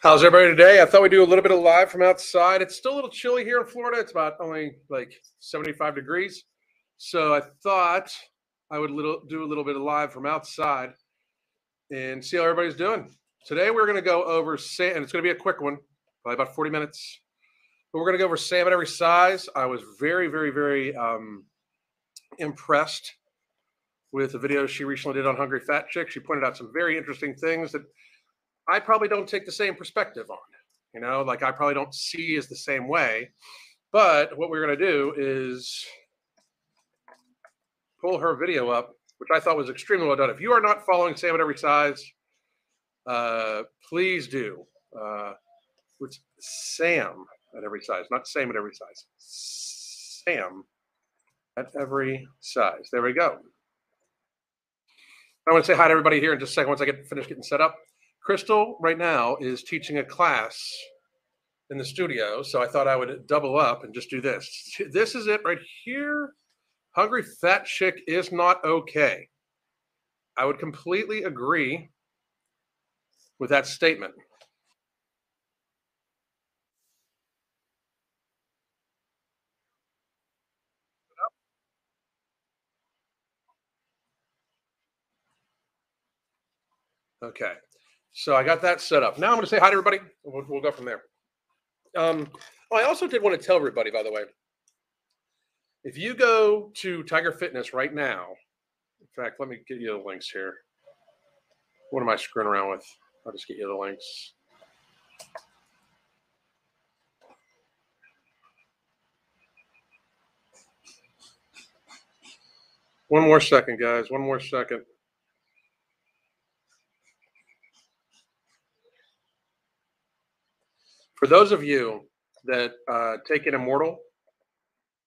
How's everybody today? I thought we'd do a little bit of live from outside. It's still a little chilly here in Florida. It's about only like 75 degrees. So I thought I would do a little bit of live from outside and see how everybody's doing. Today we're going to go over Sam, and it's going to be a quick one, probably about 40 minutes. But we're going to go over Sam at Every Size. I was very, very, very impressed with the video she recently did on Hungry Fat Chick. She pointed out some very interesting things that I probably don't take the same perspective on, you know, like I probably don't see as the same way. But what we're going to do is pull her video up, which I thought was extremely well done. If you are not following Sam at Every Size, please do. It's Sam at Every Size, not Sam at Every Size. Sam at Every Size. There we go. I want to say hi to everybody here in just a second once I finish getting set up. Crystal right now is teaching a class in the studio, so I thought I would double up and just do this. This is it right here. Hungry Fat Chick is not okay. I would completely agree with that statement. Okay. So I got that set up. Now I'm going to say hi to everybody. We'll go from there. I also did want to tell everybody, by the way, if you go to Tiger Fitness right now, in fact, let me get you the links here. What am I screwing around with? I'll just get you the links. One more second, guys. One more second. For those of you that take an Immortal,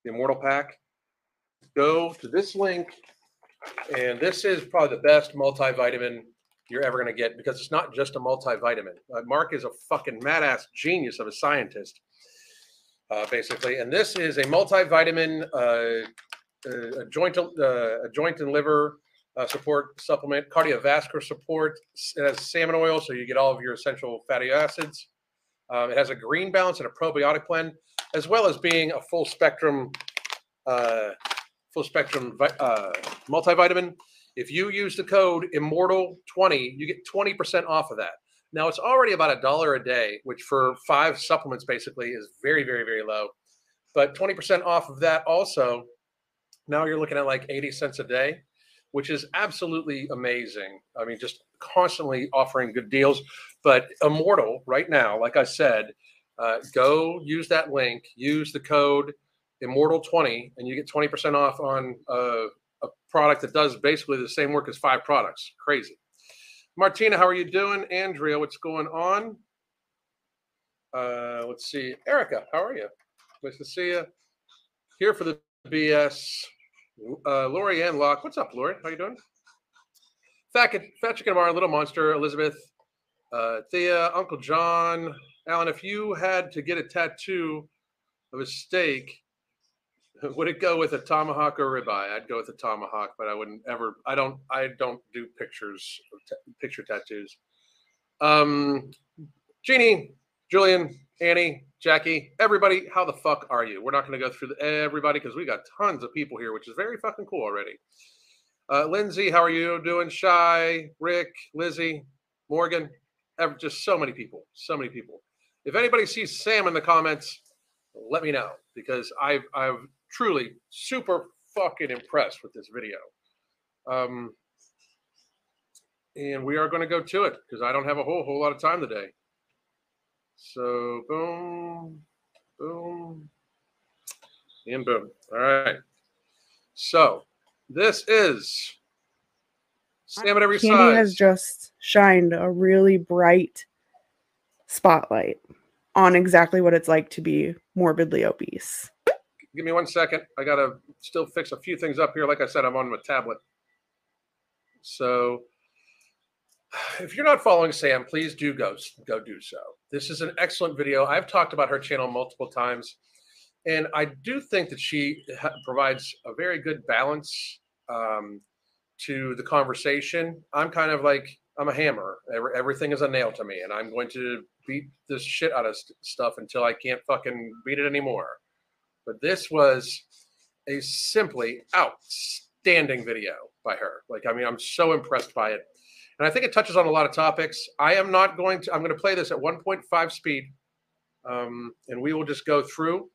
the Immortal pack, go to this link, and this is probably the best multivitamin you're ever going to get because it's not just a multivitamin. Mark is a fucking mad-ass genius of a scientist, basically, and this is a multivitamin, a joint and liver support supplement, cardiovascular support. It has salmon oil, so you get all of your essential fatty acids. It has a green balance and a probiotic blend, as well as being a full spectrum multivitamin. If you use the code Immortal20, you get 20% off of that. Now it's already about $1 a day, which for 5 supplements basically is very, very, very low. But 20% off of that also. Now you're looking at like 80 cents a day, which is absolutely amazing. I mean, just constantly offering good deals. But Immortal right now, like I said, go use that link, use the code Immortal20, and you get 20% off on a product that does basically the same work as 5 products. Crazy. Martina, how are you doing? Andrea, what's going on? Let's see. Erica, how are you? Nice to see you. Here for the BS. Lori Ann Locke. What's up, Lori? How you doing? Fat Chick and Amara, Little Monster, Elizabeth, Thea, Uncle John. Alan, if you had to get a tattoo of a steak, would it go with a tomahawk or a ribeye? I'd go with a tomahawk, but I wouldn't ever. I don't do picture tattoos. Jeannie, Julian, Annie, Jackie, everybody, how the fuck are you? We're not going to go through everybody because we got tons of people here, which is very fucking cool already. Lindsay, how are you doing? Shy, Rick, Lizzie, Morgan, just so many people, so many people. If anybody sees Sam in the comments, let me know because I've truly super fucking impressed with this video. And we are going to go to it because I don't have a whole lot of time today. So boom, boom, and boom. All right. So this is Sam at Every Size. Candy has just shined a really bright spotlight on exactly what it's like to be morbidly obese. Give me one second. I got to still fix a few things up here. Like I said, I'm on my tablet. So if you're not following Sam, please do go do so. This is an excellent video. I've talked about her channel multiple times, and I do think that she provides a very good balance to the conversation. I'm kind of like I'm a hammer. Everything is a nail to me, and I'm going to beat this shit out of stuff until I can't fucking beat it anymore. But this was a simply outstanding video by her. Like, I mean, I'm so impressed by it. And I think it touches on a lot of topics. I am not going to, I'm going to play this at 1.5 speed, and we will just go through.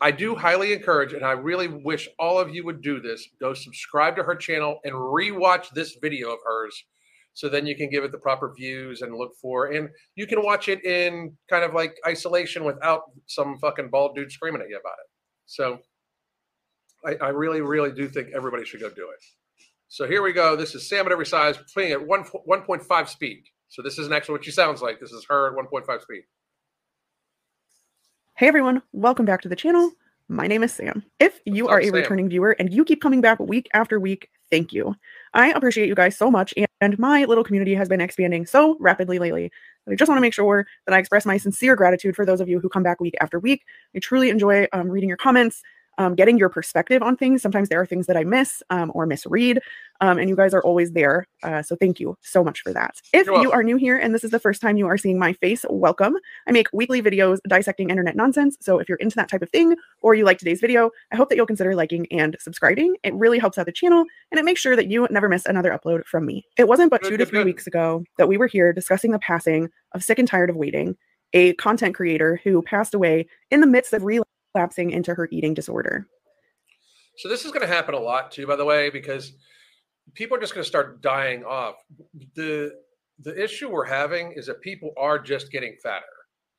I do highly encourage, and I really wish all of you would do this, go subscribe to her channel and rewatch this video of hers. So then you can give it the proper views and look for, and you can watch it in kind of like isolation without some fucking bald dude screaming at you about it. So I really, really do think everybody should go do it. So here we go. This is Sam at Every Size playing at 1.5 speed. So this isn't actually what she sounds like. This is her at 1.5 speed. Hey everyone, welcome back to the channel. My name is Sam. If you are a returning viewer and you keep coming back week after week, thank you. I appreciate you guys so much, and my little community has been expanding so rapidly lately. I just want to make sure that I express my sincere gratitude for those of you who come back week after week. I truly enjoy reading your comments, getting your perspective on things. Sometimes there are things that I miss or misread, and you guys are always there. So thank you so much for that. If you are new here and this is the first time you are seeing my face, welcome. I make weekly videos dissecting internet nonsense. So if you're into that type of thing or you like today's video, I hope that you'll consider liking and subscribing. It really helps out the channel, and it makes sure that you never miss another upload from me. It wasn't but 2 to 3 weeks ago that we were here discussing the passing of Sick and Tired of Waiting, a content creator who passed away in the midst of relapsing into her eating disorder. So this is going to happen a lot too, by the way, because people are just going to start dying off. The issue we're having is that people are just getting fatter.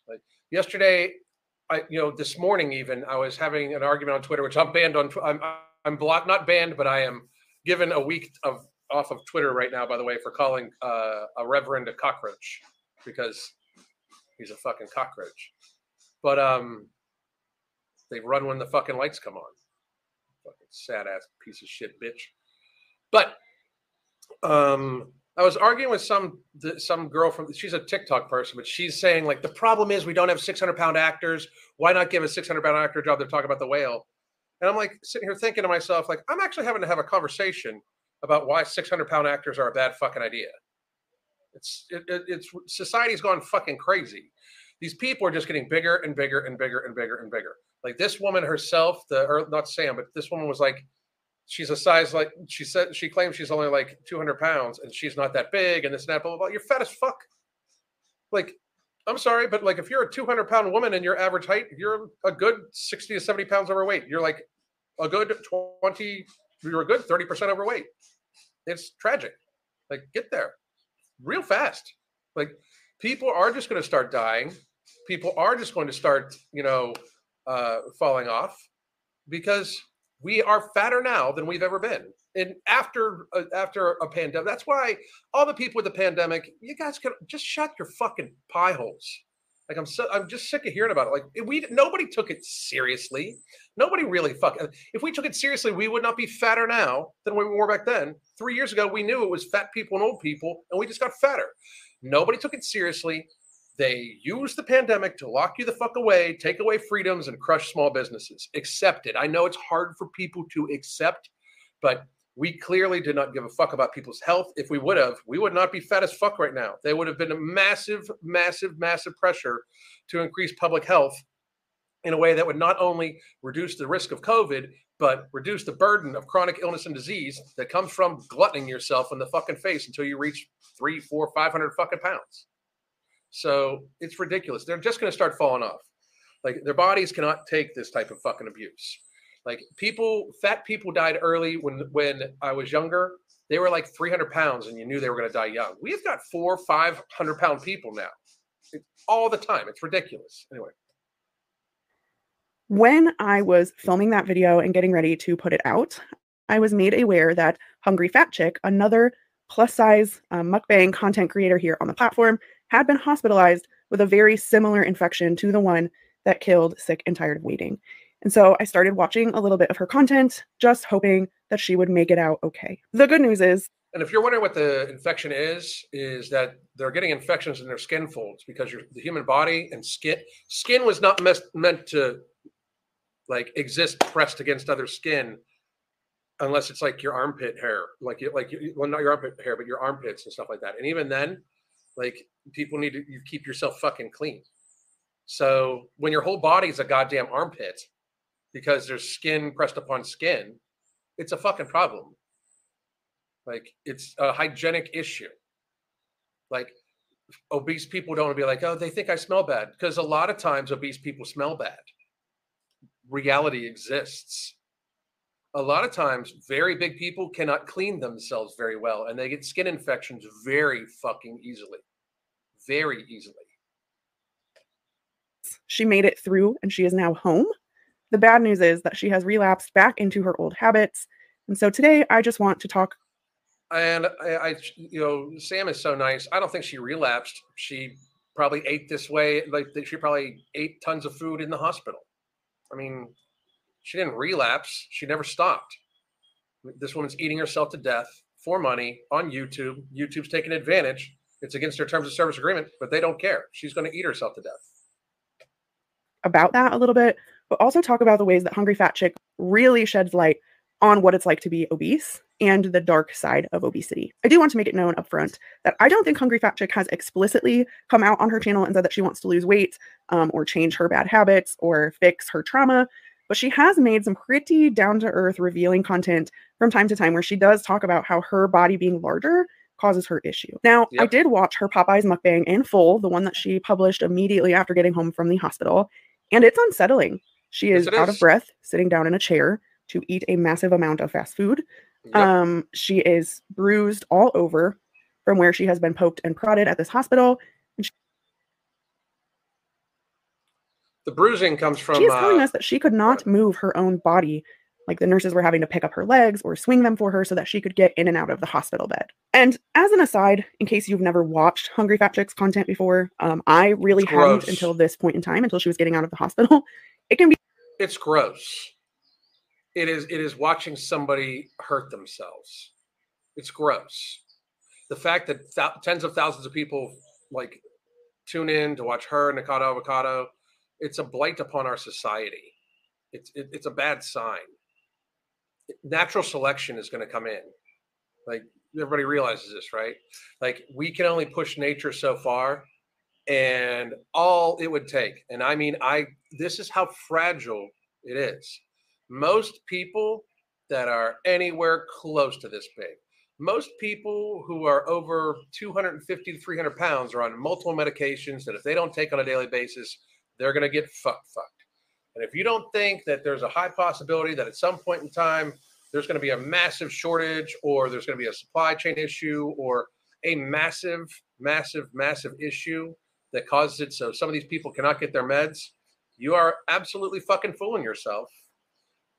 Like yesterday, this morning even, I was having an argument on Twitter, which I'm banned on. I'm blocked, not banned, but I am given a week off of Twitter right now, by the way, for calling a reverend a cockroach, because he's a fucking cockroach. But they run when the fucking lights come on. Fucking sad ass piece of shit bitch. But I was arguing with some girl from, she's a TikTok person, but she's saying like, the problem is we don't have 600-pound actors. Why not give a 600-pound actor a job? They're talking about the whale. And I'm like sitting here thinking to myself, like, I'm actually having to have a conversation about why 600-pound actors are a bad fucking idea. It's society's gone fucking crazy. These people are just getting bigger and bigger and bigger and bigger and bigger. Like this woman herself, or not Sam, but this woman was like, she's a size, like she said, she claims she's only like 200 pounds and she's not that big and this and that, blah, blah, blah. You're fat as fuck. Like, I'm sorry, but like if you're a 200-pound woman and your average height, you're a good 60 to 70 pounds overweight. You're like a good 30% overweight. It's tragic. Like get there real fast. Like people are just going to start dying. People are just going to start, falling off, because we are fatter now than we've ever been. And after a pandemic, that's why all the people with the pandemic, you guys can just shut your fucking pie holes. Like I'm just sick of hearing about it. Like nobody took it seriously. Nobody really fucking. If we took it seriously, we would not be fatter now than we were back then. 3 years ago, we knew it was fat people and old people, and we just got fatter. Nobody took it seriously. They use the pandemic to lock you the fuck away, take away freedoms, and crush small businesses. Accept it. I know it's hard for people to accept, but we clearly did not give a fuck about people's health. If we would have, we would not be fat as fuck right now. There would have been a massive, massive, massive pressure to increase public health in a way that would not only reduce the risk of COVID, but reduce the burden of chronic illness and disease that comes from gluttoning yourself in the fucking face until you reach 300, 400, 500 fucking pounds. So it's ridiculous. They're just going to start falling off. Like their bodies cannot take this type of fucking abuse. Like fat people died early. When I was younger, they were like 300 pounds and you knew they were going to die young. We've got 400, 500-pound people now. It's all the time. It's ridiculous. Anyway. When I was filming that video and getting ready to put it out, I was made aware that Hungry Fat Chick, another plus size mukbang content creator here on the platform, had been hospitalized with a very similar infection to the one that killed Sick and Tired of Waiting. And so I started watching a little bit of her content, just hoping that she would make it out okay. The good news is, and if you're wondering what the infection is that they're getting infections in their skin folds, because the human body and skin was not meant to like exist pressed against other skin unless it's like your armpit hair, well, not your armpit hair, but your armpits and stuff like that. And even then, like, people need to, you keep yourself fucking clean. So when your whole body is a goddamn armpit because there's skin pressed upon skin, it's a fucking problem. Like, it's a hygienic issue. Like, obese people don't want to be like, oh, they think I smell bad. Because a lot of times obese people smell bad. Reality exists. A lot of times very big people cannot clean themselves very well, and they get skin infections very fucking easily. Very easily. She made it through, and she is now home. The bad news is that she has relapsed back into her old habits. And so today I just want to talk. And I, you know, Sam is so nice. I don't think she relapsed. She probably ate this way. Like, she probably ate tons of food in the hospital. I mean, she didn't relapse. She never stopped. This woman's eating herself to death for money on YouTube. YouTube's taking advantage. It's against their terms of service agreement, but they don't care. She's going to eat herself to death. About that a little bit, but also talk about the ways that Hungry Fat Chick really sheds light on what it's like to be obese and the dark side of obesity. I do want to make it known up front that I don't think Hungry Fat Chick has explicitly come out on her channel and said that she wants to lose weight or change her bad habits or fix her trauma, but she has made some pretty down-to-earth revealing content from time to time where she does talk about how her body being larger causes her issue. Now, yep. I did watch her Popeye's mukbang in full, the one that she published immediately after getting home from the hospital, and it's unsettling. She is out of breath, sitting down in a chair to eat a massive amount of fast food. Yep. She is bruised all over from where she has been poked and prodded at this hospital. And the bruising comes from... She is telling us that she could not move her own body. Like, the nurses were having to pick up her legs or swing them for her so that she could get in and out of the hospital bed. And as an aside, in case you've never watched Hungry Fat Chick's content before, I really hadn't until this point in time, until she was getting out of the hospital. It can be... It's gross. It is watching somebody hurt themselves. It's gross. The fact that tens of thousands of people, like, tune in to watch her, Nikocado Avocado, it's a blight upon our society. It's a bad sign. Natural selection is going to come in. Like, everybody realizes this, right? Like, we can only push nature so far, and all it would take. And I mean, this is how fragile it is. Most people that are anywhere close to this big, most people who are over 250 to 300 pounds are on multiple medications that if they don't take on a daily basis, they're going to get fucked. And if you don't think that there's a high possibility that at some point in time, there's going to be a massive shortage, or there's going to be a supply chain issue, or a massive, massive, massive issue that causes it so some of these people cannot get their meds, you are absolutely fucking fooling yourself.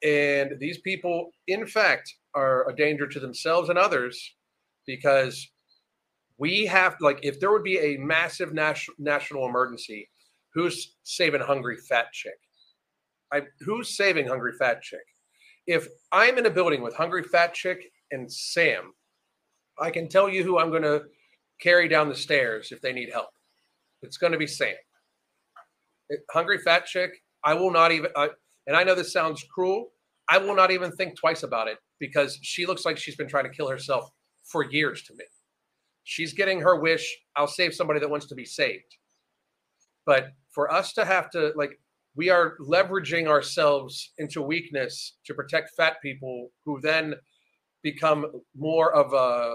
And these people, in fact, are a danger to themselves and others, because we have, like, if there would be a massive national emergency, who's saving Hungry Fat Chick? Who's saving Hungry Fat Chick? If I'm in a building with Hungry Fat Chick and Sam, I can tell you who I'm going to carry down the stairs if they need help. It's going to be Sam. Hungry Fat Chick, I will not even... and I know this sounds cruel, I will not even think twice about it, because she looks like she's been trying to kill herself for years to me. She's getting her wish. I'll save somebody that wants to be saved. But for us to have to, like, we are leveraging ourselves into weakness to protect fat people who then become more of a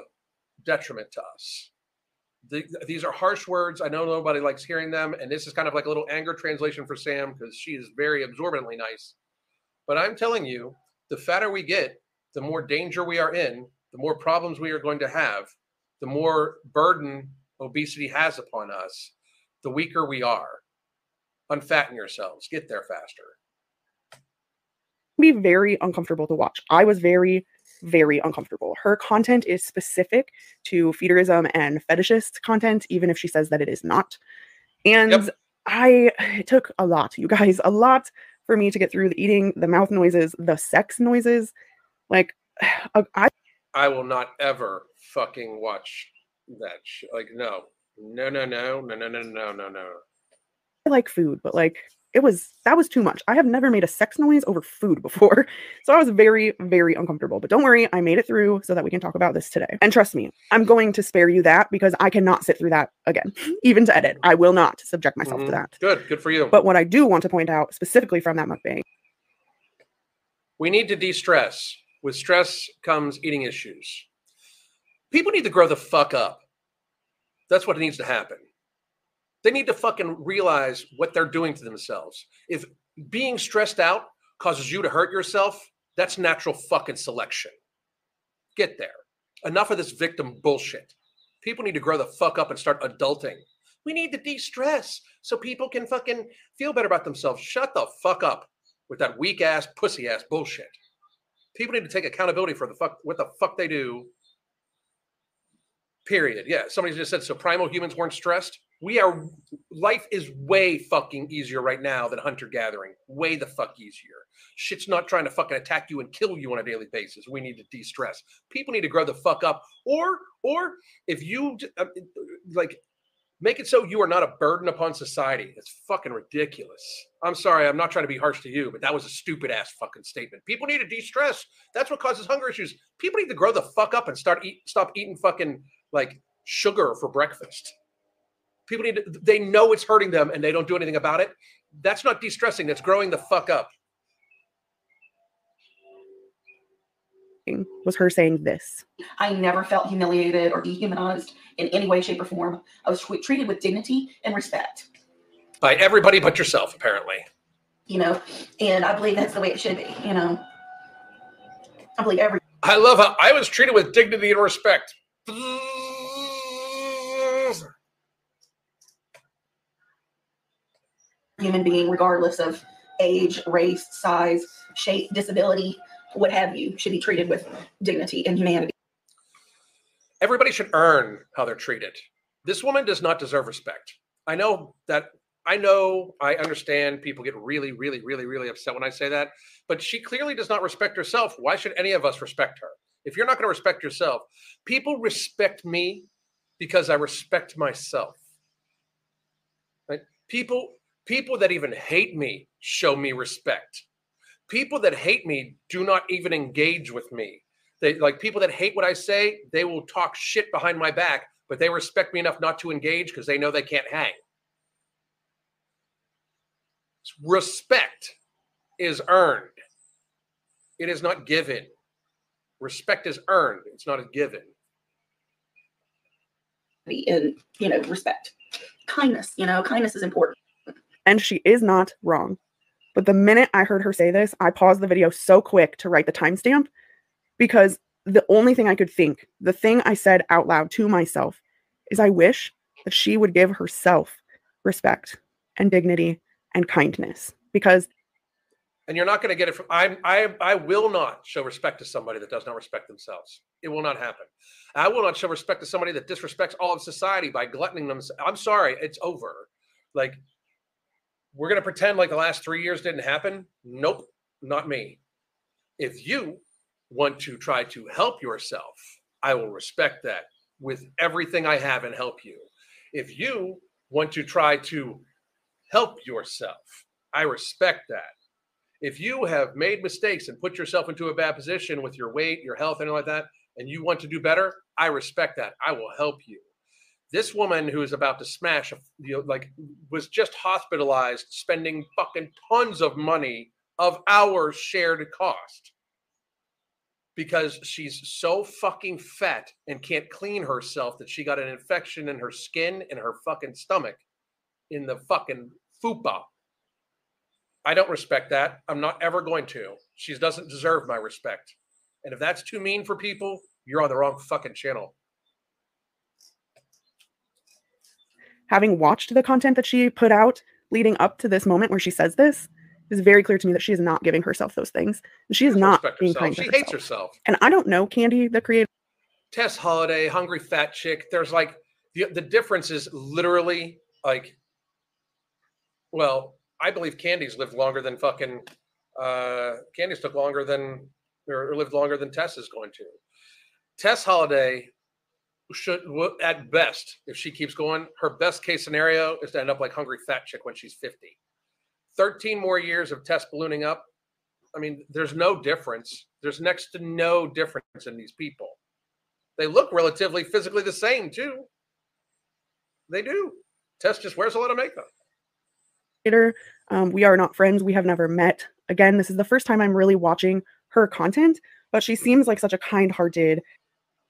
detriment to us. These are harsh words. I know nobody likes hearing them. And this is kind of like a little anger translation for Sam, because she is very absorbently nice. But I'm telling you, the fatter we get, the more danger we are in, the more problems we are going to have, the more burden obesity has upon us, the weaker we are. Unfatten yourselves. Get there faster. Be very uncomfortable to watch. I was very uncomfortable. Her content is specific to feederism and fetishist content, even if she says that it is not. And yep. It took a lot, you guys, a lot for me to get through the eating, the mouth noises, the sex noises. Like, I will not ever fucking watch that shit. Like, no. No. I like food, but like that was too much. I have never made a sex noise over food before. So I was very, very uncomfortable, but don't worry, I made it through so that we can talk about this today. And trust me, I'm going to spare you that because I cannot sit through that again, even to edit. I will not subject myself to that. Good for you. But what I do want to point out specifically from that mukbang, we need to de-stress. With stress comes eating issues. People need to grow the fuck up. That's what needs to happen. They need to fucking realize what they're doing to themselves. If being stressed out causes you to hurt yourself, that's natural fucking selection. Get there. Enough of this victim bullshit. People need to grow the fuck up and start adulting. We need to de-stress so people can fucking feel better about themselves. Shut the fuck up with that weak-ass, pussy-ass bullshit. People need to take accountability for what the fuck they do. Period. Yeah, somebody just said, so primal humans weren't stressed. Life is way fucking easier right now than hunter-gathering. Way the fuck easier. Shit's not trying to fucking attack you and kill you on a daily basis. We need to de-stress. People need to grow the fuck up. Or if you, like, make it so you are not a burden upon society. It's fucking ridiculous. I'm sorry, I'm not trying to be harsh to you, but that was a stupid-ass fucking statement. People need to de-stress. That's what causes hunger issues. People need to grow the fuck up and stop eating fucking, like, sugar for breakfast. People need to, they know it's hurting them and they don't do anything about it. That's not de-stressing. That's growing the fuck up. Was her saying this. I never felt humiliated or dehumanized in any way, shape, or form. I was treated with dignity and respect. By everybody but yourself, apparently. You know, and I believe that's the way it should be, you know. I love how I was treated with dignity and respect. Human being, regardless of age, race, size, shape, disability, what have you, should be treated with dignity and humanity. Everybody should earn how they're treated. This woman does not deserve respect. I understand people get really, really, really, really upset when I say that, but she clearly does not respect herself. Why should any of us respect her? If you're not going to respect yourself, people respect me because I respect myself. Right? People that even hate me show me respect. People that hate me do not even engage with me. People that hate what I say, they will talk shit behind my back, but they respect me enough not to engage because they know they can't hang. Respect is earned. It is not given. Respect is earned. It's not a given. And, you know, respect. Kindness, you know, kindness is important. And she is not wrong. But the minute I heard her say this, I paused the video so quick to write the timestamp because the only thing I could think, the thing I said out loud to myself is I wish that she would give herself respect and dignity and kindness because. And you're not going to get it from, I will not show respect to somebody that does not respect themselves. It will not happen. I will not show respect to somebody that disrespects all of society by gluttoning themselves. I'm sorry. It's over. Like, we're going to pretend like the last 3 years didn't happen. Nope, not me. If you want to try to help yourself, I will respect that with everything I have and help you. If you want to try to help yourself, I respect that. If you have made mistakes and put yourself into a bad position with your weight, your health, anything like that, and you want to do better, I respect that. I will help you. This woman who is about to smash, you know, like, was just hospitalized, spending fucking tons of money of our shared cost because she's so fucking fat and can't clean herself that she got an infection in her skin and her fucking stomach in the fucking fupa. I don't respect that. I'm not ever going to. She doesn't deserve my respect. And if that's too mean for people, you're on the wrong fucking channel. Having watched the content that she put out leading up to this moment where she says this, it's very clear to me that she is not giving herself those things. She is not being kind to herself. She hates herself. And I don't know Candy, the creator. Tess Holiday, Hungry Fat Chick. There's like, the difference is literally like, well, I believe Candy's lived longer than fucking, Candy's took longer than, or lived longer than Tess is going to. Tess Holiday should, at best, if she keeps going, her best case scenario is to end up like Hungry Fat Chick when she's 50. 13 more years of Tess ballooning up. I mean, there's no difference. There's next to no difference in these people. They look relatively physically the same, too. They do. Tess just wears a lot of makeup. We are not friends. We have never met. Again, this is the first time I'm really watching her content, but she seems like such a kind-hearted.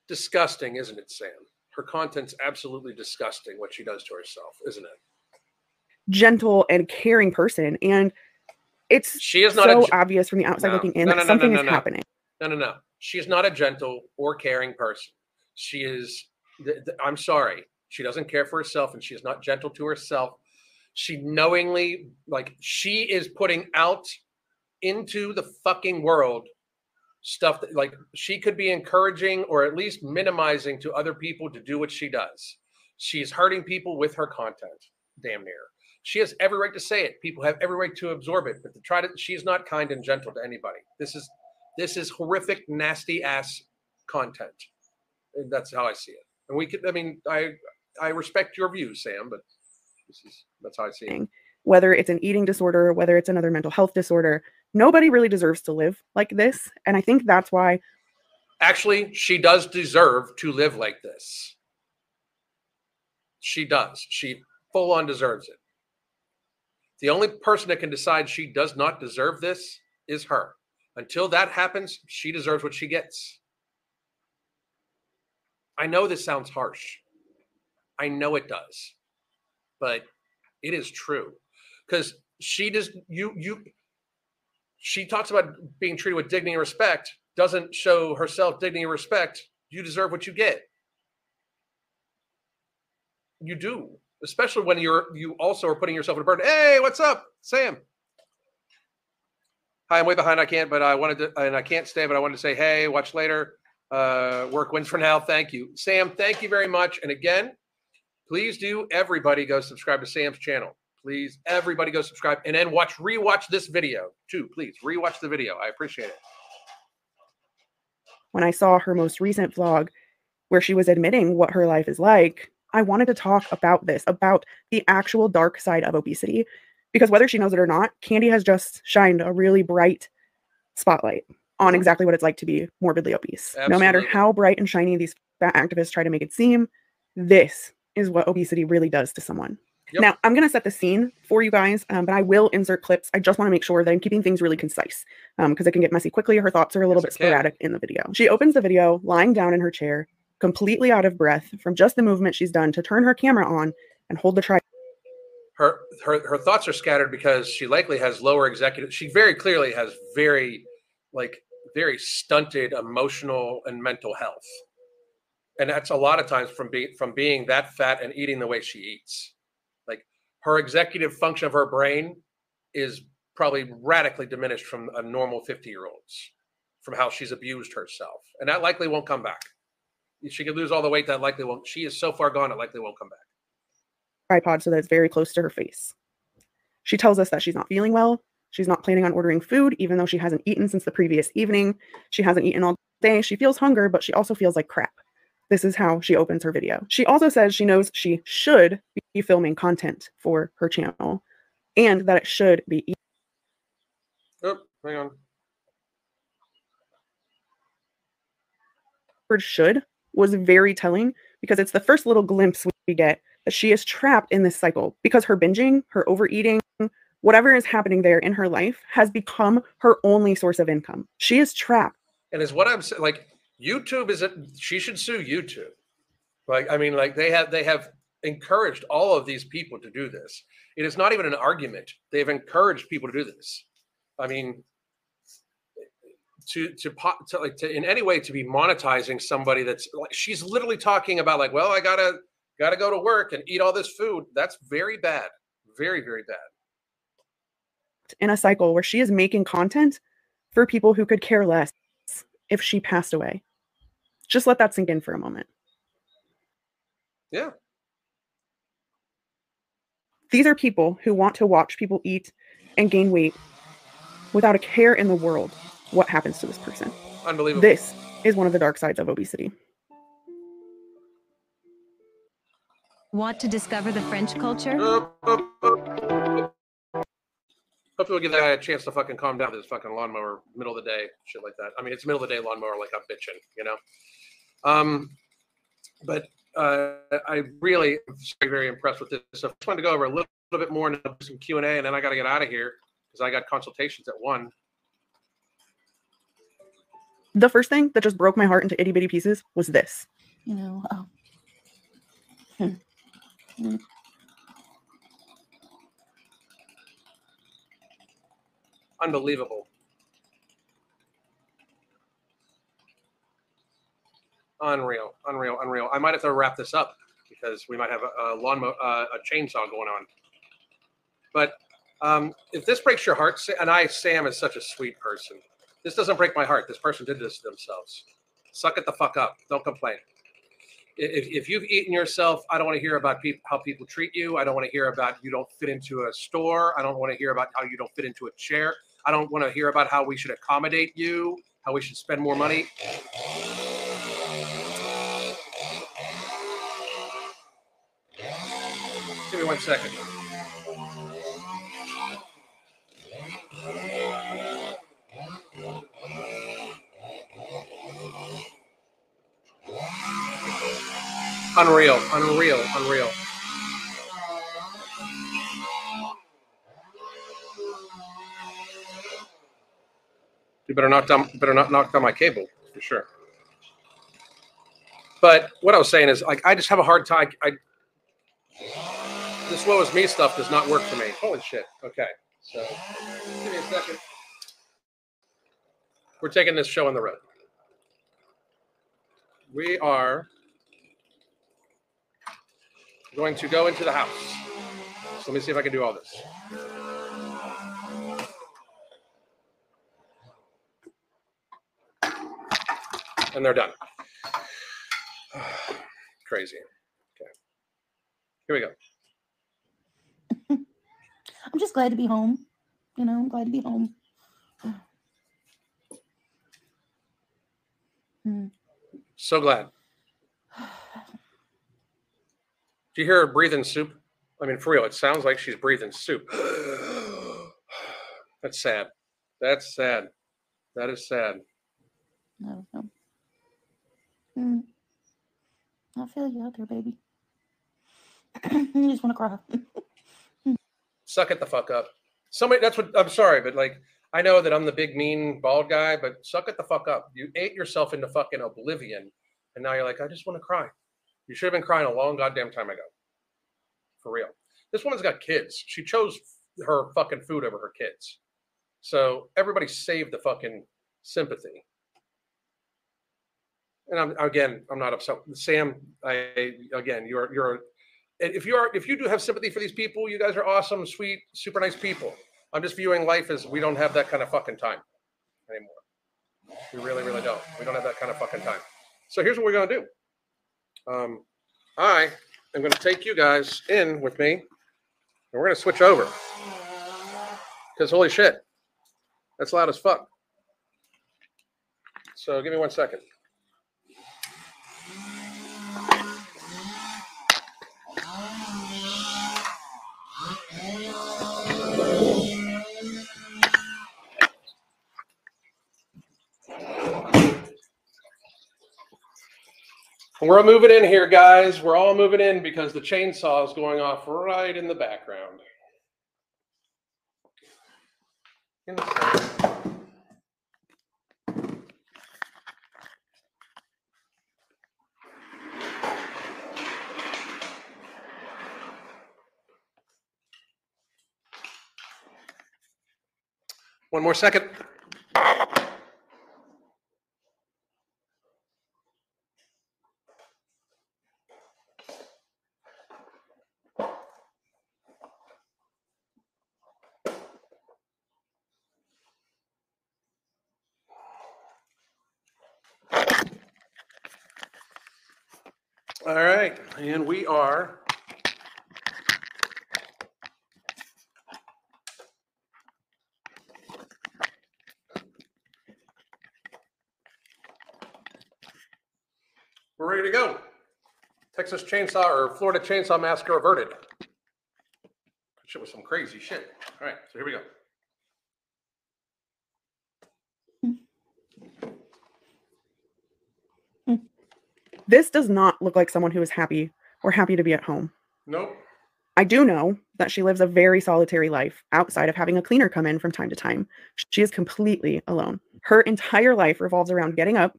Disgusting, isn't it, Sam? Her content's absolutely disgusting, what she does to herself, isn't it? Gentle and caring person. And it's she is not so obvious from the outside looking in that something is happening. No. She's not a gentle or caring person. She is, I'm sorry. She doesn't care for herself, and she is not gentle to herself. She knowingly, like, she is putting out into the fucking world stuff that, like, she could be encouraging or at least minimizing to other people to do what she does. She's hurting people with her content, damn near. She has every right to say it. People have every right to absorb it, but to try to, she's not kind and gentle to anybody. This is horrific, nasty ass content. And that's how I see it. And we could, I mean, I respect your view, Sam, but that's how I see it. Whether it's an eating disorder, whether it's another mental health disorder, nobody really deserves to live like this. And I think that's why. Actually, she does deserve to live like this. She does. She full on deserves it. The only person that can decide she does not deserve this is her. Until that happens, she deserves what she gets. I know this sounds harsh. I know it does. But it is true, because she does. She talks about being treated with dignity and respect, doesn't show herself dignity and respect. You deserve what you get. You do, especially when you also are putting yourself in a burden. Hey, what's up, Sam? Hi, I'm way behind. I wanted to say, hey, watch later. Work wins for now. Thank you, Sam. Thank you very much. And again, please do everybody go subscribe to Sam's channel. Please, everybody go subscribe and then rewatch this video too. Please rewatch the video. I appreciate it. When I saw her most recent vlog where she was admitting what her life is like, I wanted to talk about this, about the actual dark side of obesity, because whether she knows it or not, Candy has just shined a really bright spotlight on exactly what it's like to be morbidly obese. Absolutely. No matter how bright and shiny these fat activists try to make it seem, this is what obesity really does to someone. Yep. Now, I'm going to set the scene for you guys, but I will insert clips. I just want to make sure that I'm keeping things really concise because it can get messy quickly. Her thoughts are a little bit sporadic in the video. She opens the video lying down in her chair, completely out of breath from just the movement she's done to turn her camera on and hold the tripod. Her thoughts are scattered because she likely has lower executive. She very clearly has very stunted emotional and mental health. And that's a lot of times from being that fat and eating the way she eats. Like, her executive function of her brain is probably radically diminished from a normal 50-year-old's, from how she's abused herself. And that likely won't come back. If she could lose all the weight, that likely won't. She is so far gone, it likely won't come back. Tripod so that it's very close to her face. She tells us that she's not feeling well. She's not planning on ordering food, even though she hasn't eaten since the previous evening. She hasn't eaten all day. She feels hunger, but she also feels like crap. This is how she opens her video. She also says she knows she should be filming content for her channel and that it should be. Oh, hang on. The word should was very telling because it's the first little glimpse we get that she is trapped in this cycle because her binging, her overeating, whatever is happening there in her life has become her only source of income. She is trapped. And is what I'm saying, like, YouTube she should sue YouTube. Like, I mean, like, they have encouraged all of these people to do this. It is not even an argument. They've encouraged people to do this. I mean, to in any way to be monetizing somebody that's like, she's literally talking about like, well, I gotta go to work and eat all this food. That's very bad. Very, very bad. In a cycle where she is making content for people who could care less if she passed away. Just let that sink in for a moment. Yeah. These are people who want to watch people eat and gain weight without a care in the world what happens to this person. Unbelievable. This is one of the dark sides of obesity. Want to discover the French culture? Hopefully we'll give that guy a chance to fucking calm down with his fucking lawnmower, middle of the day, shit like that. I mean, it's middle of the day lawnmower, like I'm bitching, you know? I really am very, very impressed with this. So I just wanted to go over a little bit more and do some Q&A, and then I got to get out of here because I got consultations at 1. The first thing that just broke my heart into itty-bitty pieces was this. You know, Unbelievable. Unreal, unreal, unreal. I might have to wrap this up because we might have a chainsaw going on. But if this breaks your heart, and Sam is such a sweet person. This doesn't break my heart. This person did this to themselves. Suck it the fuck up. Don't complain. If you've eaten yourself, I don't want to hear about how people treat you. I don't want to hear about you don't fit into a store. I don't want to hear about how you don't fit into a chair. I don't want to hear about how we should accommodate you, how we should spend more money. Give me 1 second. Unreal, unreal, unreal. You better not knock down my cable for sure. But what I was saying is, like, I just have a hard time. This woe is me stuff does not work for me. Holy shit. Okay, so give me a second. We're taking this show on the road. We are going to go into the house. So let me see if I can do all this. And they're done. Crazy. Okay. Here we go. I'm just glad to be home. You know, I'm glad to be home. So glad. Do you hear her breathing soup? I mean, for real, it sounds like she's breathing soup. That's sad. That's sad. That is sad. I don't know. I feel you out there, baby. You just want to cry. Suck it the fuck up. Somebody, that's what, I'm sorry, but like, I know that I'm the big, mean, bald guy, but suck it the fuck up. You ate yourself into fucking oblivion, and now you're like, I just want to cry. You should have been crying a long goddamn time ago. For real. This woman's got kids. She chose her fucking food over her kids. So everybody save the fucking sympathy. And I'm not upset. Sam, if you do have sympathy for these people, you guys are awesome, sweet, super nice people. I'm just viewing life as we don't have that kind of fucking time anymore. We really, really don't. We don't have that kind of fucking time. So here's what we're going to do. I am going to take you guys in with me, and we're going to switch over because holy shit, that's loud as fuck. So give me 1 second. We're moving in here, guys. We're all moving in because the chainsaw is going off right in the background. One more second. All right, and we are ready to go. Texas Chainsaw or Florida Chainsaw Massacre averted. That shit was some crazy shit. All right, so here we go. This does not look like someone who is happy or happy to be at home. Nope. I do know that she lives a very solitary life outside of having a cleaner come in from time to time. She is completely alone. Her entire life revolves around getting up,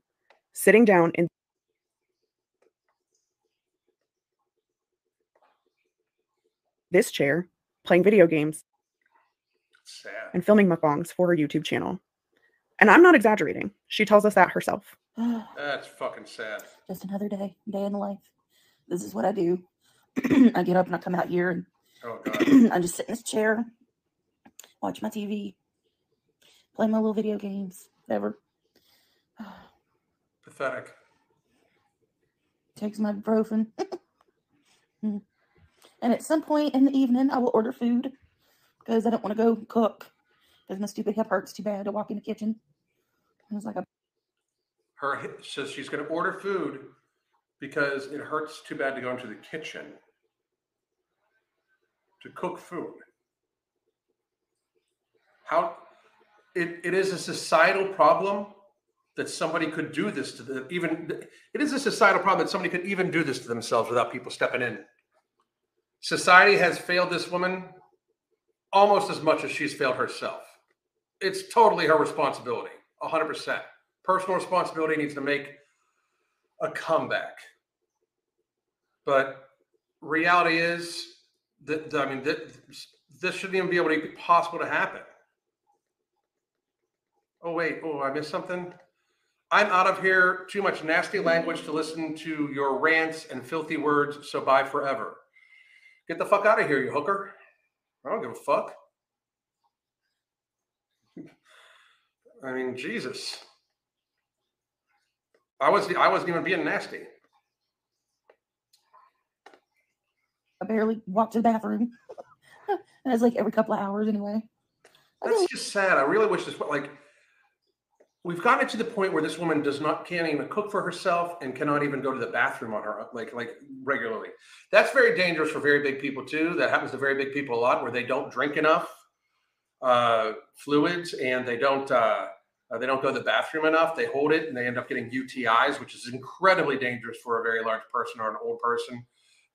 sitting down, and this chair, playing video games, sad, and filming mukbangs for her YouTube channel. And I'm not exaggerating. She tells us that herself. That's fucking sad. Just another day in the life. This is what I do. I get up and I come out here and oh, God. I just sit in this chair, watch my TV, play my little video games, whatever. Pathetic. Takes my ibuprofen. And at some point in the evening, I will order food because I don't want to go cook because my stupid hip hurts too bad to walk in the kitchen. I was like, so she's going to order food because it hurts too bad to go into the kitchen to cook food. How? It is a societal problem that somebody could do this to the, even. It is a societal problem that somebody could even do this to themselves without people stepping in. Society has failed this woman almost as much as she's failed herself. It's totally her responsibility, 100%. Personal responsibility needs to make a comeback. But reality is that, I mean, this shouldn't even be able to be possible to happen. Oh, wait. Oh, I missed something. I'm out of here. Too much nasty language to listen to your rants and filthy words. So bye forever. Get the fuck out of here, you hooker. I don't give a fuck. I mean, Jesus. I wasn't even being nasty. I barely walked to the bathroom. And it's like every couple of hours anyway. That's just sad. I really wish this, like, we've gotten it to the point where this woman can't even cook for herself and cannot even go to the bathroom on her like regularly. That's very dangerous for very big people too. That happens to very big people a lot, where they don't drink enough fluids and they don't go to the bathroom enough. They hold it and they end up getting UTIs, which is incredibly dangerous for a very large person or an old person.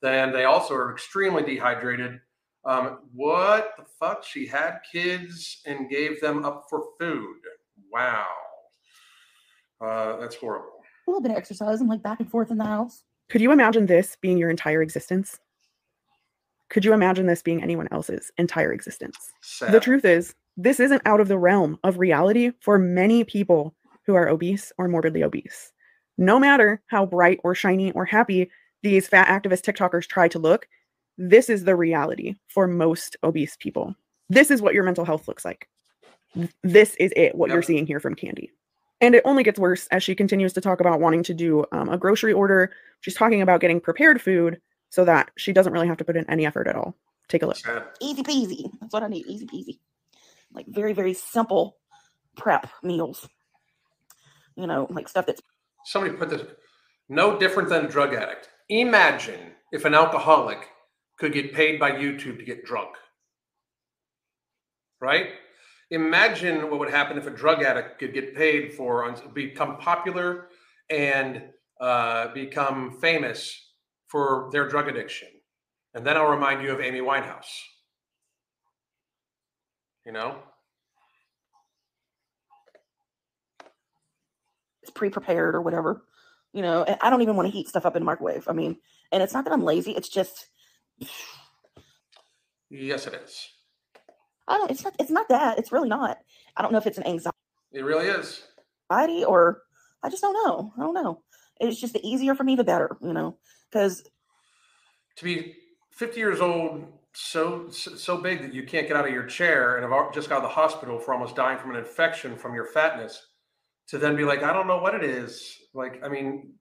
Then they also are extremely dehydrated. What the fuck? She had kids and gave them up for food. Wow. That's horrible. A little bit of exercise and like back and forth in the house. Could you imagine this being your entire existence? Could you imagine this being anyone else's entire existence? Sad. The truth is, this isn't out of the realm of reality for many people who are obese or morbidly obese. No matter how bright or shiny or happy these fat activist TikTokers try to look, this is the reality for most obese people. This is what your mental health looks like. This is it, what you're seeing here from Candy. And it only gets worse as she continues to talk about wanting to do a grocery order. She's talking about getting prepared food so that she doesn't really have to put in any effort at all. Take a look. Easy peasy. That's what I need. Easy peasy. Like very, very simple prep meals. You know, like stuff that's... Somebody put this, no different than a drug addict. Imagine if an alcoholic could get paid by YouTube to get drunk. Right? Imagine what would happen if a drug addict could get paid for, become popular and become famous for their drug addiction. And then I'll remind you of Amy Winehouse. You know? It's pre-prepared or whatever. You know, and I don't even want to heat stuff up in the microwave. I mean, and it's not that I'm lazy. It's just... Yes, it is. I don't, it's not that. It's really not. I don't know if it's an anxiety. It really is. Anxiety, or I just don't know. I don't know. It's just the easier for me, the better, you know, because to be 50 years old, so big that you can't get out of your chair and have just got out of the hospital for almost dying from an infection from your fatness, to then be like, I don't know what it is. Like, I mean,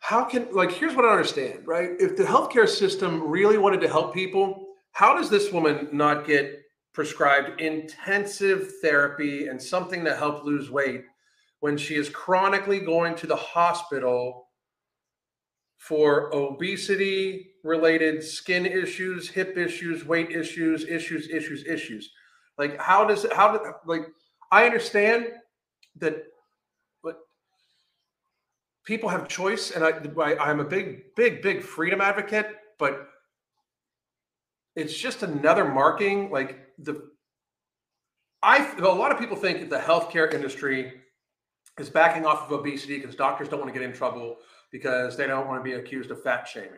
how can, like, here's what I understand, right? If the healthcare system really wanted to help people, how does this woman not get prescribed intensive therapy and something to help lose weight when she is chronically going to the hospital for obesity-related skin issues, hip issues, weight issues? Like, how does, like, I understand that, but people have choice, and I'm a big freedom advocate, but it's just another marketing. A lot of people think that the healthcare industry is backing off of obesity because doctors don't want to get in trouble because they don't want to be accused of fat shaming.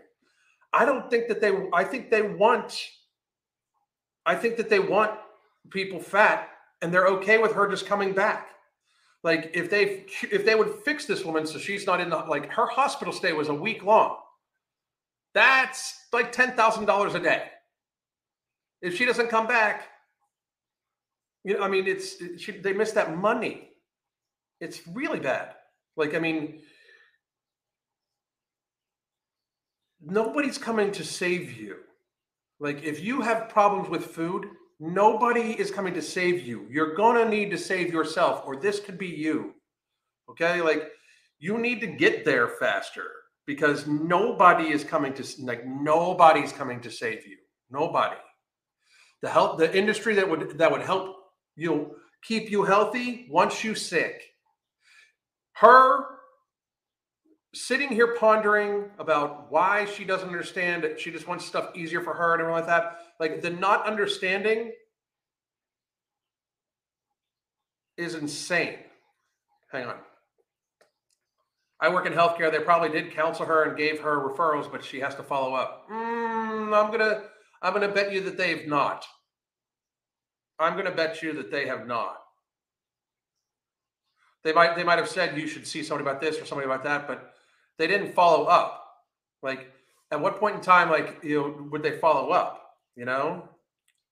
I don't think that they, I think that they want people fat, and they're okay with her just coming back. Like if they would fix this woman so she's not in the, like, her hospital stay was a week long. That's like $10,000 a day. If she doesn't come back, you know, I mean, they miss that money. It's really bad. Like, I mean, nobody's coming to save you. Like, if you have problems with food, nobody is coming to save you. You're going to need to save yourself, or this could be you. Okay? Like, you need to get there faster because nobody's coming to save you. Nobody. The industry that would help you keep you healthy once you sick. Her sitting here pondering about why she doesn't understand that she just wants stuff easier for her and everything like that. Like, the not understanding is insane. Hang on. I work in healthcare. They probably did counsel her and gave her referrals, but she has to follow up. I'm gonna bet you that they've not. I'm gonna bet you that they have not. They might have said you should see somebody about this or somebody about that, but they didn't follow up. Like, at what point in time, like, you know, would they follow up? You know,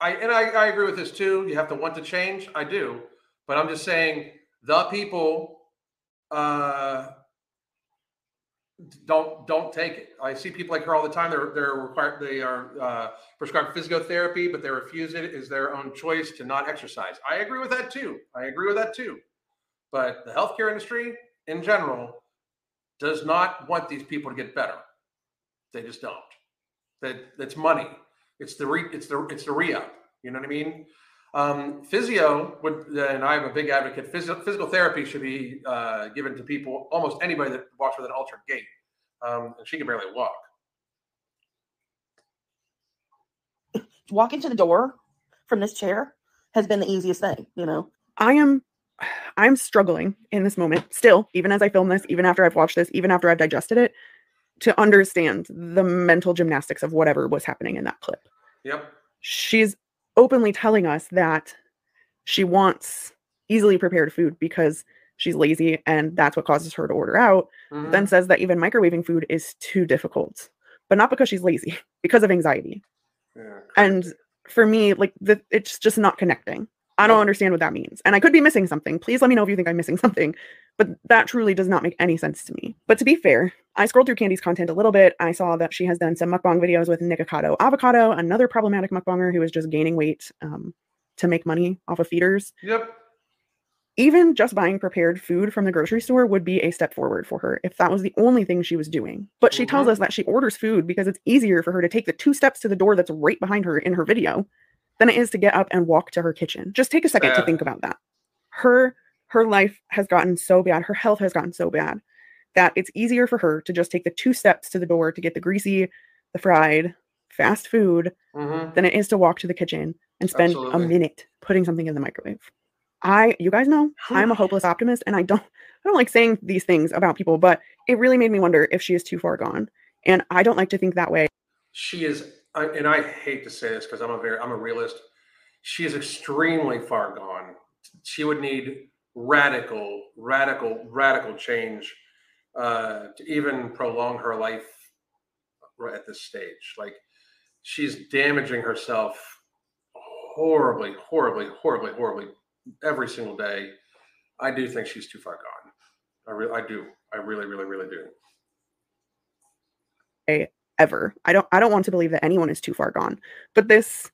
I agree with this too. You have to want to change. I do, but I'm just saying the people don't take it. I see people like her all the time. They are prescribed physiotherapy, but they refuse it. It's their own choice to not exercise. I agree with that too. But the healthcare industry in general does not want these people to get better. They just don't. That's money. It's the re-up. You know what I mean? And I'm a big advocate. Physical therapy should be given to people, almost anybody that walks with an altered gait, and she can barely walk. Walking to the door from this chair has been the easiest thing. You know, I'm struggling in this moment still, even as I film this, even after I've watched this, even after I've digested it, to understand the mental gymnastics of whatever was happening in that clip. Yep. She's openly telling us that she wants easily prepared food because she's lazy and that's what causes her to order out. Mm-hmm. Then says that even microwaving food is too difficult, but not because she's lazy, because of anxiety. Yeah. And for me, like, it's just not connecting. I don't understand what that means. And I could be missing something. Please let me know if you think I'm missing something. But that truly does not make any sense to me. But to be fair, I scrolled through Candy's content a little bit. I saw that she has done some mukbang videos with Nikocado Avocado, another problematic mukbanger who is just gaining weight to make money off of feeders. Yep. Even just buying prepared food from the grocery store would be a step forward for her if that was the only thing she was doing. But she tells us that she orders food because it's easier for her to take the 2 steps to the door that's right behind her in her video than it is to get up and walk to her kitchen. Just take a second to think about that. Her life has gotten so bad. Her health has gotten so bad that it's easier for her to just take the 2 steps to the door to get the greasy, the fried, fast food than it is to walk to the kitchen and spend a minute putting something in the microwave. You guys know I'm a hopeless optimist, and I don't like saying these things about people, but it really made me wonder if she is too far gone. And I don't like to think that way. She is. And I hate to say this because I'm a realist. She is extremely far gone. She would need radical change to even prolong her life right at this stage. Like, she's damaging herself horribly every single day. I do think she's too far gone. I really do. Hey. Ever. I don't want to believe that anyone is too far gone, but this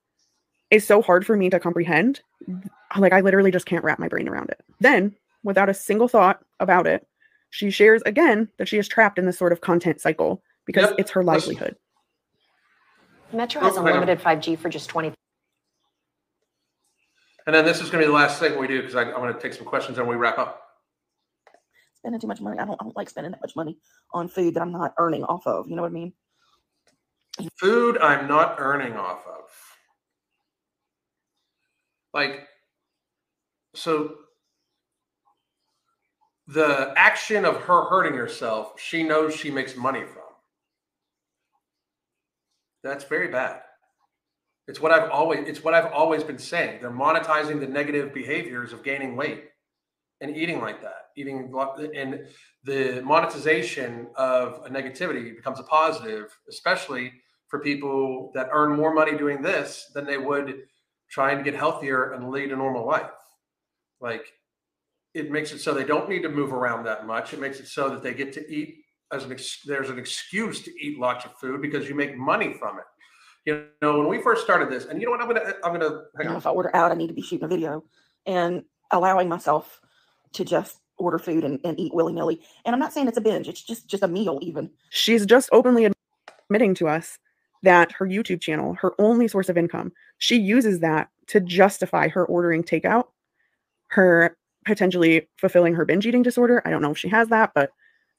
is so hard for me to comprehend. Like, I literally just can't wrap my brain around it. Then, without a single thought about it, she shares again that she is trapped in this sort of content cycle because it's her livelihood. Metro has unlimited 5G for just $20. And then this is going to be the last thing we do because I'm going to take some questions and we wrap up. spending too much money. I don't like spending that much money on food that I'm not earning off of. You know what I mean? Food I'm not earning off of. Like, so the action of her hurting herself, she knows she makes money from. That's very bad. It's what I've always been saying. They're monetizing the negative behaviors of gaining weight and eating like that. And the monetization of a negativity becomes a positive, especially for people that earn more money doing this than they would trying to get healthier and lead a normal life. Like, it makes it so they don't need to move around that much. It makes it so that they get to eat there's an excuse to eat lots of food because you make money from it. You know, when we first started this, and you know what, I'm gonna hang on. If I order out, I need to be shooting a video and allowing myself to just order food and eat willy-nilly. And I'm not saying it's a binge. It's just a meal even. She's just openly admitting to us that her YouTube channel, her only source of income, she uses that to justify her ordering takeout, her potentially fulfilling her binge eating disorder. I don't know if she has that, but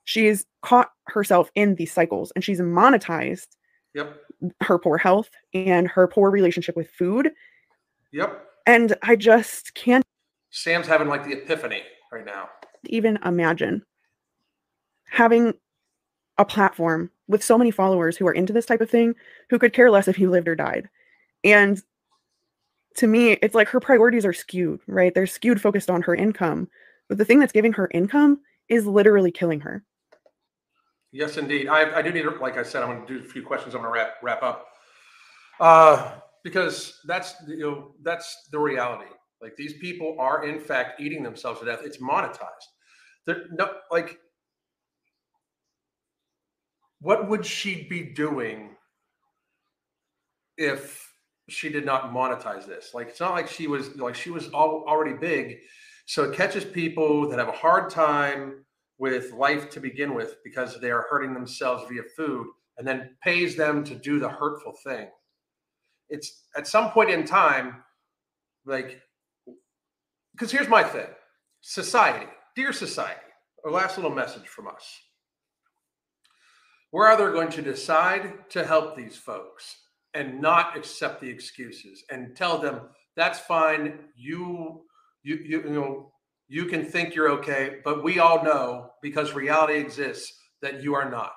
she's caught herself in these cycles and she's monetized her poor health and her poor relationship with food. Yep. And I just can't. Sam's having like the epiphany right now. Even imagine having a platform with so many followers who are into this type of thing, who could care less if you lived or died. And to me, it's like her priorities are skewed, right? They're skewed, focused on her income. But the thing that's giving her income is literally killing her. Yes, indeed. I do need to, like I said, I'm going to do a few questions. I'm going to wrap up because that's the reality. Like, these people are in fact eating themselves to death. It's monetized. They're no, like, what would she be doing if she did not monetize this? Like, it's not like she was already big. So it catches people that have a hard time with life to begin with because they are hurting themselves via food, and then pays them to do the hurtful thing. It's at some point in time, like, because here's my thing. Society, dear society, our last little message from us. We're either going to decide to help these folks and not accept the excuses and tell them, that's fine, you can think you're okay, but we all know, because reality exists, that you are not.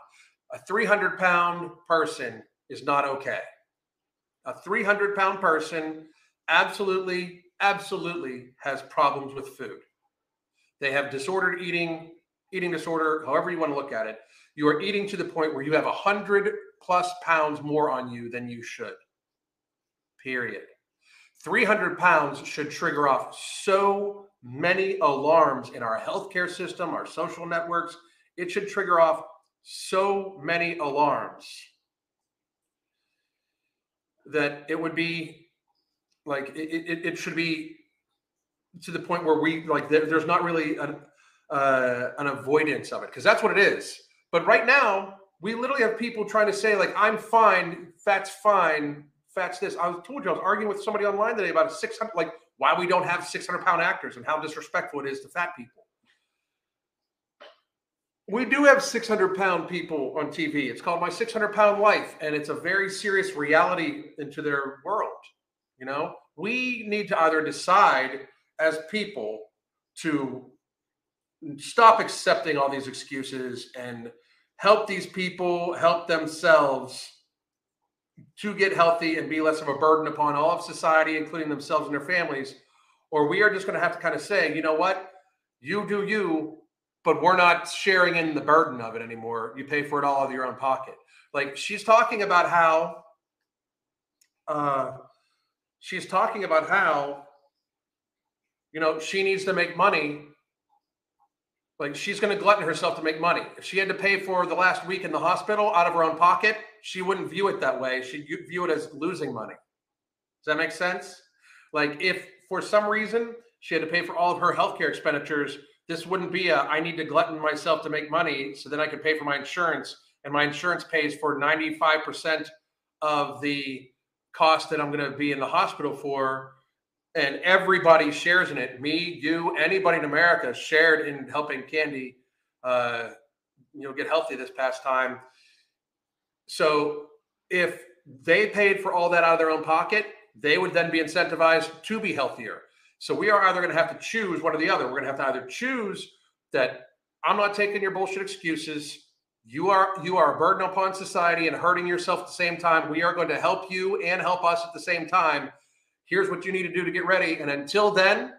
A 300-pound person is not okay. A 300-pound person absolutely has problems with food. They have disordered eating disorder, however you want to look at it. You are eating to the point where you have 100+ pounds more on you than you should. Period. 300 pounds should trigger off so many alarms in our healthcare system, our social networks. It should trigger off so many alarms that it would be like, it should be to the point where we, like, there's not really an avoidance of it, because that's what it is. But right now, we literally have people trying to say, like, I'm fine, fat's this. I told you, I was arguing with somebody online today about a 600, like, why we don't have 600-pound actors and how disrespectful it is to fat people. We do have 600-pound people on TV. It's called My 600-Pound Life, and it's a very serious reality into their world. You know, we need to either decide as people to stop accepting all these excuses and help these people help themselves to get healthy and be less of a burden upon all of society, including themselves and their families, or we are just going to have to kind of say, you know what, you do you, but we're not sharing in the burden of it anymore. You pay for it all out of your own pocket. Like, she's talking about how, you know, she needs to make money. Like, she's going to glutton herself to make money. If she had to pay for the last week in the hospital out of her own pocket, she wouldn't view it that way. She'd view it as losing money. Does that make sense? Like, if for some reason she had to pay for all of her healthcare expenditures, this wouldn't be I need to glutton myself to make money so then I can pay for my insurance, and my insurance pays for 95% of the cost that I'm going to be in the hospital for. And everybody shares in it. Me, you, anybody in America shared in helping Candy get healthy this past time. So if they paid for all that out of their own pocket, they would then be incentivized to be healthier. So we are either going to have to choose one or the other. We're going to have to either choose that I'm not taking your bullshit excuses. You are a burden upon society and hurting yourself at the same time. We are going to help you and help us at the same time. Here's what you need to do to get ready. And until then,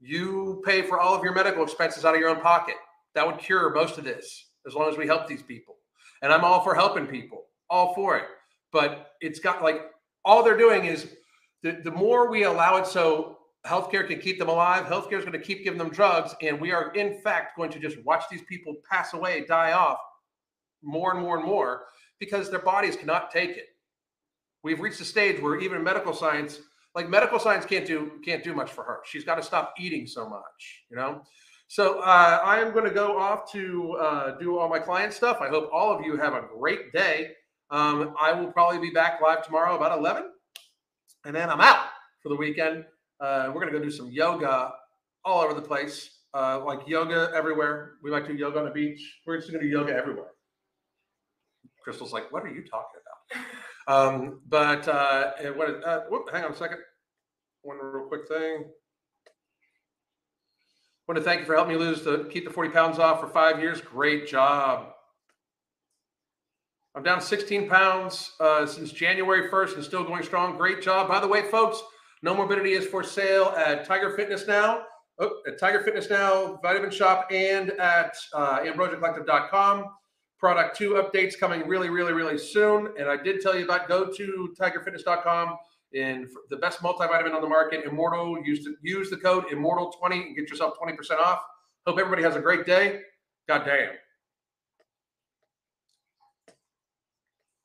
you pay for all of your medical expenses out of your own pocket. That would cure most of this, as long as we help these people. And I'm all for helping people, all for it. But it's got like, all they're doing is the more we allow it so healthcare can keep them alive, healthcare is going to keep giving them drugs. And we are, in fact, going to just watch these people pass away, die off more and more and more because their bodies cannot take it. We've reached a stage where even medical science, like medical science can't do much for her. She's got to stop eating so much, you know? So I am going to go off to do all my client stuff. I hope all of you have a great day. I will probably be back live tomorrow about 11, and then I'm out for the weekend. We're going to go do some yoga all over the place, like yoga everywhere. We like to do yoga on the beach. We're just going to do yoga everywhere. Crystal's like, what are you talking about? Hang on a second. One real quick thing. I want to thank you for helping me keep the 40 pounds off for 5 years. Great job. I'm down 16 pounds since January 1st and still going strong. Great job. By the way, folks, No Morbidity is for sale at Tiger Fitness now, Vitamin Shop, and at ambrosiacollective.com. Product 2 updates coming really, really, really soon. And I did tell you about, go to tigerfitness.com and the best multivitamin on the market, Immortal. Use the code Immortal20 and get yourself 20% off. Hope everybody has a great day. God damn.